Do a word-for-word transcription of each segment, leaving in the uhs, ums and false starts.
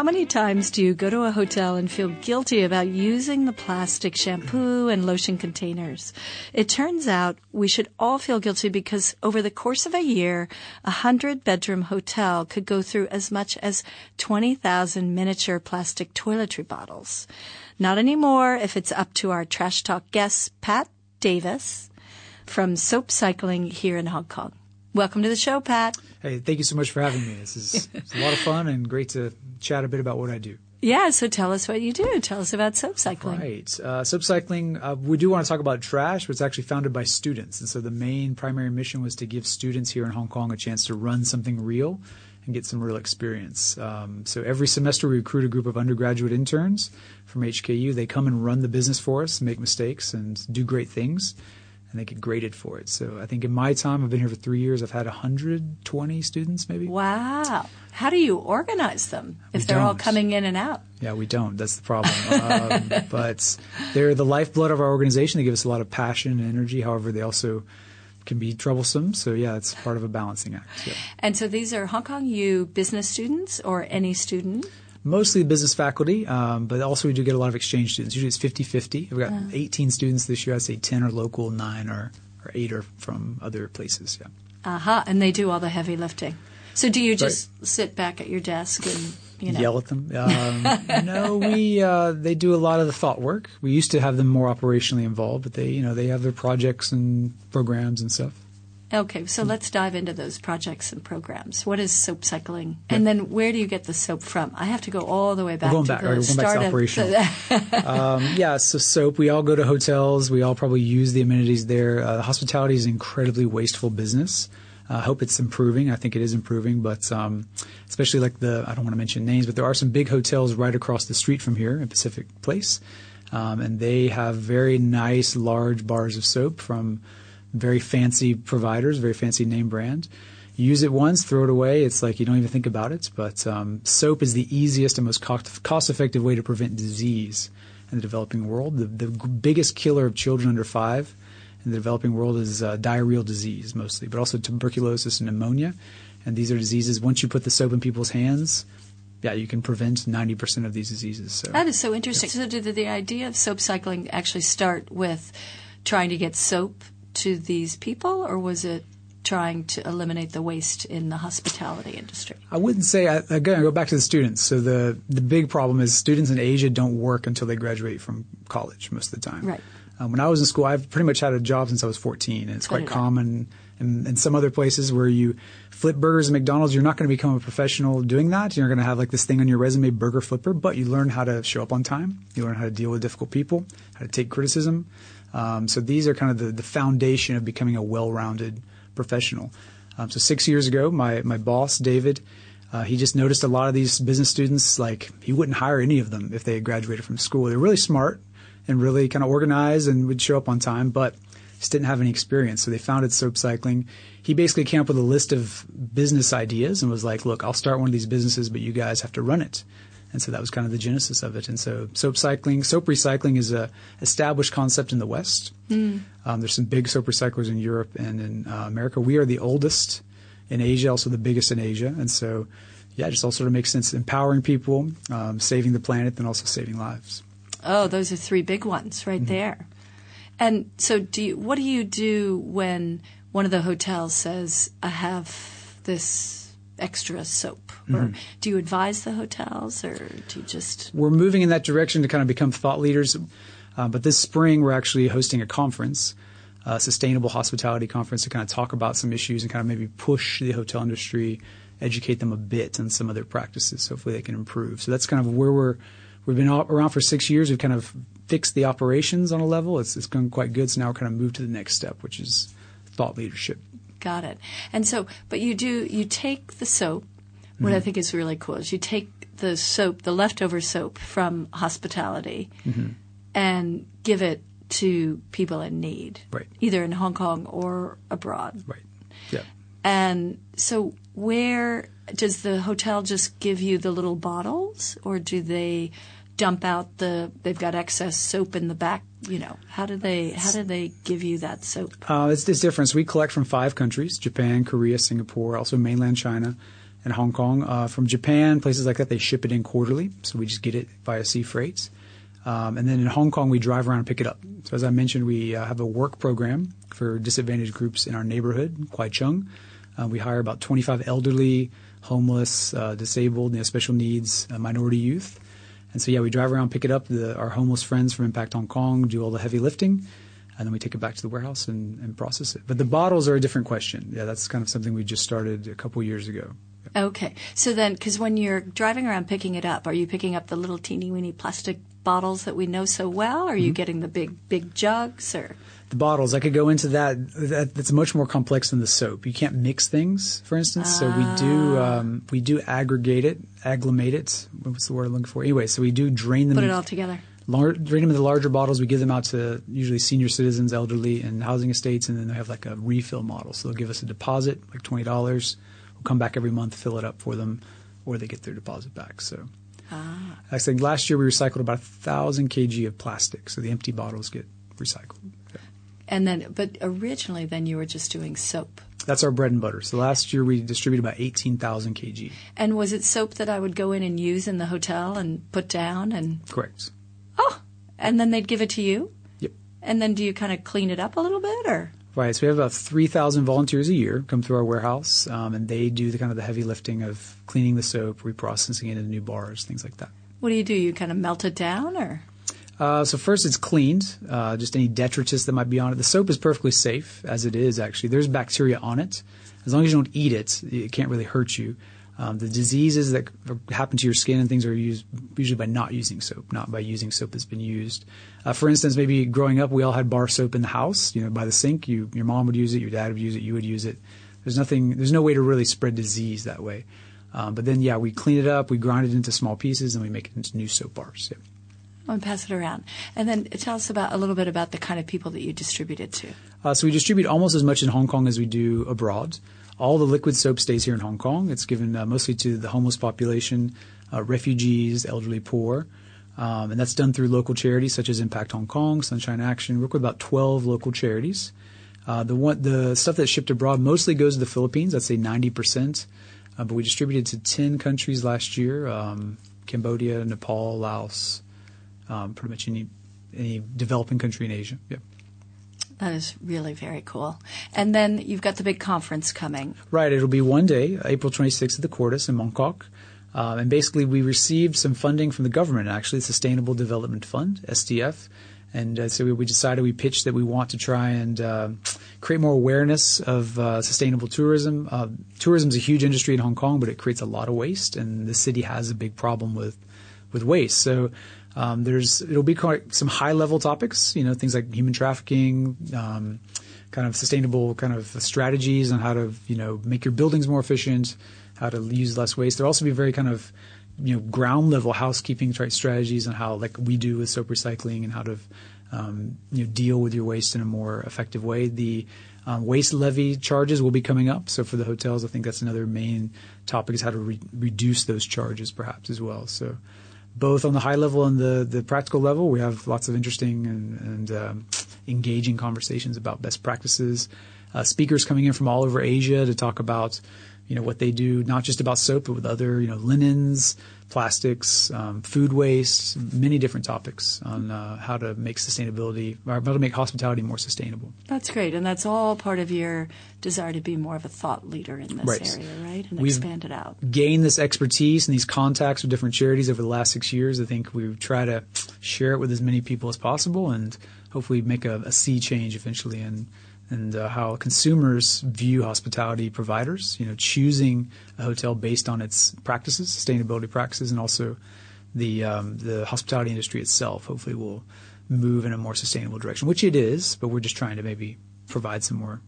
How many times do you go to a hotel and feel guilty about using the plastic shampoo and lotion containers? It turns out we should all feel guilty because over the course of a year, a hundred-bedroom hotel could go through as much as twenty thousand miniature plastic toiletry bottles. Not anymore if it's up to our Trash Talk guest, Pat Davis from Soap Cycling here in Hong Kong. Welcome to the show, Pat. Hey, thank you so much for having me. This is it's a lot of fun and great to chat a bit about what I do. Yeah, so tell us what you do. Tell us about Soap Cycling. Right. Uh, soap Cycling, uh, we do want to talk about trash, but it's actually founded by students. And so the main primary mission was to give students here in Hong Kong a chance to run something real and get some real experience. Um, so every semester we recruit a group of undergraduate interns from H K U. They come and run the business for us, make mistakes, and do great things. And they get graded for it. So I think in my time, I've been here for three years, I've had one hundred twenty students maybe. Wow. How do you organize them if we they're don't. all coming in and out? Yeah, we don't. That's the problem. um, but they're the lifeblood of our organization. They give us a lot of passion and energy. However, they also can be troublesome. So, yeah, it's part of a balancing act. Yeah. And so these are Hong Kong U business students or any student? Mostly business faculty, um, but also we do get a lot of exchange students. Usually it's fifty-fifty. We've got uh, eighteen students this year. I'd say ten are local, nine are, or eight are from other places. Yeah. Uh-huh. And they do all the heavy lifting. So do you just right. sit back at your desk and, you know. Yell at them? Um, no, we, uh, they do a lot of the thought work. We used to have them more operationally involved, but they, you know, they have their projects and programs and stuff. Okay, so let's dive into those projects and programs. What is Soap Cycling? Yeah. And then where do you get the soap from? I have to go all the way back to the start of the um, yeah, so soap, we all go to hotels. We all probably use the amenities there. Uh, hospitality is an incredibly wasteful business. I uh, hope it's improving. I think it is improving, but um, especially like the – I don't want to mention names, but there are some big hotels right across the street from here in Pacific Place, um, and they have very nice large bars of soap from – very fancy providers, very fancy name brand. You use it once, throw it away. It's like you don't even think about it. But um, soap is the easiest and most cost-effective way to prevent disease in the developing world. The, the biggest killer of children under five in the developing world is uh, diarrheal disease mostly, but also tuberculosis and pneumonia. And these are diseases, once you put the soap in people's hands, yeah, you can prevent ninety percent of these diseases. So, that is so interesting. Yeah. So did the idea of Soap Cycling actually start with trying to get soap to these people, or was it trying to eliminate the waste in the hospitality industry? I wouldn't say. I, again, I go back to the students. So the the big problem is students in Asia don't work until they graduate from college most of the time. Right. Um, when I was in school, I've pretty much had a job since I was fourteen, and it's quite common in, in some other places where you flip burgers at McDonald's. You're not going to become a professional doing that. You're going to have like this thing on your resume, burger flipper, but you learn how to show up on time. You learn how to deal with difficult people, how to take criticism. Um, so these are kind of the, the foundation of becoming a well-rounded professional. Um, so six years ago, my, my boss, David, uh, he just noticed a lot of these business students, like he wouldn't hire any of them if they had graduated from school. They're really smart and really kind of organized and would show up on time, but just didn't have any experience. So they founded Soap Cycling. He basically came up with a list of business ideas and was like, look, I'll start one of these businesses, but you guys have to run it. And so that was kind of the genesis of it. And so soap cycling, soap recycling is a established concept in the West. Mm. Um, there's some big soap recyclers in Europe and in uh, America. We are the oldest in Asia, also the biggest in Asia. And so, yeah, it just all sort of makes sense. Empowering people, um, saving the planet, and also saving lives. Oh, those are three big ones right mm-hmm. there. And so do you, what do you do when one of the hotels says, I have this extra soap? Or mm-hmm. do you advise the hotels, or do you just... We're moving in that direction to kind of become thought leaders. Uh, but this spring, we're actually hosting a conference, a sustainable hospitality conference, to kind of talk about some issues and kind of maybe push the hotel industry, educate them a bit on some of their practices. So hopefully they can improve. So that's kind of where we're... We've been around for six years. We've kind of fixed the operations on a level. It's, it's going quite good. So now we're kind of moved to the next step, which is thought leadership. Got it. And so, but you do, you take the soap. What mm-hmm. I think is really cool is you take the soap, the leftover soap from hospitality mm-hmm. and give it to people in need, right. either in Hong Kong or abroad. Right. Yeah. And so where does the hotel just give you the little bottles, or do they dump out the, they've got excess soap in the back? You know, how do they how do they give you that soap? Uh, it's this difference. We collect from five countries: Japan, Korea, Singapore, also mainland China. and Hong Kong. Uh, from Japan, places like that, they ship it in quarterly. So we just get it via sea freights. Um, and then in Hong Kong, we drive around and pick it up. So as I mentioned, we uh, have a work program for disadvantaged groups in our neighborhood, Kwai Chung. Uh, we hire about twenty-five elderly, homeless, uh, disabled, you know, special needs, uh, minority youth. And so, yeah, we drive around, pick it up. The, our homeless friends from Impact Hong Kong do all the heavy lifting, and then we take it back to the warehouse and, and process it. But the bottles are a different question. Yeah, that's kind of something we just started a couple years ago. Yeah. Okay. So then, because when you're driving around picking it up, are you picking up the little teeny-weeny plastic bottles that we know so well, or are mm-hmm. you getting the big, big jugs? Or the bottles. I could go into that. that. That's much more complex than the soap. You can't mix things, for instance. Ah. So we do um, we do aggregate it, agglomerate it. What's the word I'm looking for? Anyway, so we do drain them. Put it all together. Lar- drain them into larger bottles. We give them out to usually senior citizens, elderly, and housing estates, and then they have like a refill model. So they'll give us a deposit, like twenty dollars. We'll come back every month, fill it up for them, or they get their deposit back. So. Ah. I think last year we recycled about one thousand kilograms of plastic, so the empty bottles get recycled. Yeah. And then, but originally then you were just doing soap. That's our bread and butter. So last year we distributed about eighteen thousand kilograms. And was it soap that I would go in and use in the hotel and put down? And Correct. Oh, and then they'd give it to you? Yep. And then do you kind of clean it up a little bit, or? Right. So we have about three thousand volunteers a year come through our warehouse, um, and they do the kind of the heavy lifting of cleaning the soap, reprocessing it into new bars, things like that. What do you do? You kind of melt it down, or? Uh, so first it's cleaned, uh, just any detritus that might be on it. The soap is perfectly safe as it is, actually. There's bacteria on it. As long as you don't eat it, it can't really hurt you. Um, the diseases that happen to your skin and things are used usually by not using soap, not by using soap that's been used. Uh, for instance, maybe growing up, we all had bar soap in the house, you know, by the sink. You, your mom would use it, your dad would use it, you would use it. There's nothing, there's no way to really spread disease that way. Um, but then, yeah, we clean it up, we grind it into small pieces, and we make it into new soap bars. Yeah. I'll pass it around. And then tell us about a little bit about the kind of people that you distribute it to. Uh, so we distribute almost as much in Hong Kong as we do abroad. All the liquid soap stays here in Hong Kong. It's given uh, mostly to the homeless population, uh, refugees, elderly poor. Um, and that's done through local charities such as Impact Hong Kong, Sunshine Action. We work with about twelve local charities. Uh, the one, the stuff that's shipped abroad mostly goes to the Philippines. I'd say ninety percent. Uh, but we distributed to ten countries last year, um, Cambodia, Nepal, Laos, um, pretty much any, any developing country in Asia. Yeah. That is really very cool. And then you've got the big conference coming. Right. It'll be one day, April twenty-sixth at the Cordis in Mongkok. Um, and basically we received some funding from the government, actually, the Sustainable Development Fund, S D F. And uh, so we, we decided, we pitched that we want to try and uh, create more awareness of uh, sustainable tourism. Uh, tourism is a huge industry in Hong Kong, but it creates a lot of waste. And the city has a big problem with, with waste. So Um, there's, it'll be quite some high level topics, you know, things like human trafficking, um, kind of sustainable kind of strategies on how to, you know, make your buildings more efficient, how to use less waste. There'll also be very kind of, you know, ground level housekeeping type strategies on how, like we do with soap recycling, and how to, um, you know, deal with your waste in a more effective way. The um, waste levy charges will be coming up. So for the hotels, I think that's another main topic, is how to re- reduce those charges perhaps as well. So. Both on the high level and the, the practical level, we have lots of interesting and, and um, engaging conversations about best practices. Uh, speakers coming in from all over Asia to talk about, you know, what they do, not just about soap, but with other, you know, linens, plastics, um, food waste, many different topics on uh, how to make sustainability, or how to make hospitality more sustainable. That's great. And that's all part of your desire to be more of a thought leader in this right. area, right? And we've expand it out. Gain this expertise and these contacts with different charities over the last six years. I think we try to share it with as many people as possible, and hopefully make a, a sea change eventually in and uh, how consumers view hospitality providers, you know, choosing a hotel based on its practices, sustainability practices, and also the um, the hospitality industry itself hopefully will move in a more sustainable direction, which it is, but we're just trying to maybe provide some more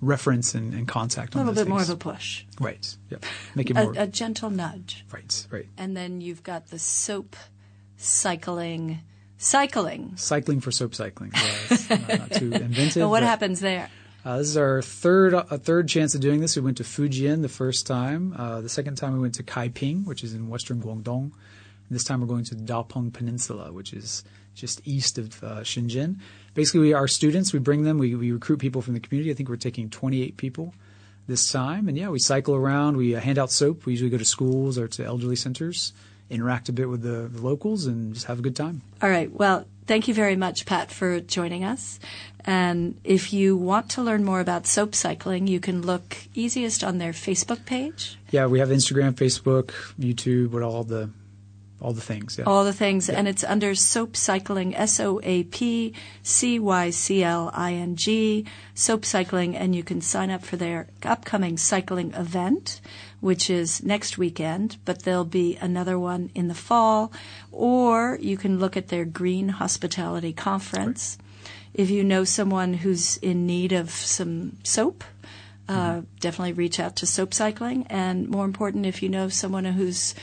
reference and, and contact on those things. A little bit more of a push. Right, yeah. Make it more. A, a gentle nudge. Right, right. And then you've got the soap cycling... Cycling. Cycling for soap cycling. Yes. not, not too inventive. But what but, happens there? Uh, this is our third uh, third chance of doing this. We went to Fujian the first time. Uh, the second time we went to Kaiping, which is in western Guangdong. And this time we're going to the Daopeng Peninsula, which is just east of uh, Shenzhen. Basically, we our students. We bring them. We, we recruit people from the community. I think we're taking twenty-eight people. this time. And yeah, we cycle around, we uh, hand out soap. We usually go to schools or to elderly centers, interact a bit with the, the locals, and just have a good time. All right. Well, thank you very much, Pat, for joining us. And if you want to learn more about soap cycling, you can look easiest on their Facebook page. Yeah, we have Instagram, Facebook, YouTube, with all the All the things, yeah. All the things, yeah. And it's under Soap Cycling, S O A P C Y C L I N G, Soap Cycling, and you can sign up for their upcoming cycling event, which is next weekend, but there'll be another one in the fall, or you can look at their Green Hospitality Conference. Right. If you know someone who's in need of some soap, mm-hmm. uh, definitely reach out to Soap Cycling, and more important, if you know someone who's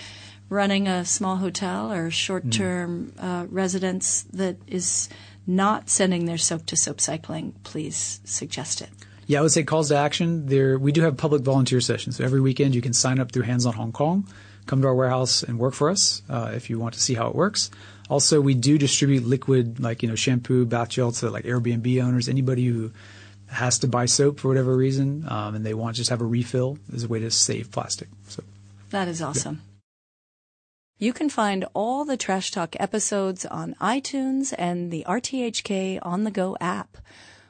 running a small hotel or short-term mm. uh, residence that is not sending their soap to Soap Cycling, please suggest it. Yeah, I would say calls to action. There, we do have public volunteer sessions. So every weekend you can sign up through Hands on Hong Kong, come to our warehouse and work for us uh, if you want to see how it works. Also, we do distribute liquid, like, you know, shampoo, bath gel to like Airbnb owners, anybody who has to buy soap for whatever reason um, and they want to just have a refill as a way to save plastic. So that is awesome. Yeah. You can find all the Trash Talk episodes on iTunes and the R T H K On The Go app,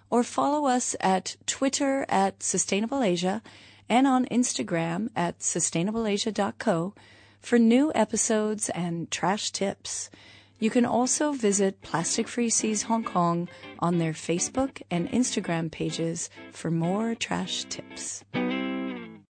or follow us at Twitter at SustainableAsia and on Instagram at sustainable asia dot co for new episodes and trash tips. You can also visit Plastic Free Seas Hong Kong on their Facebook and Instagram pages for more trash tips.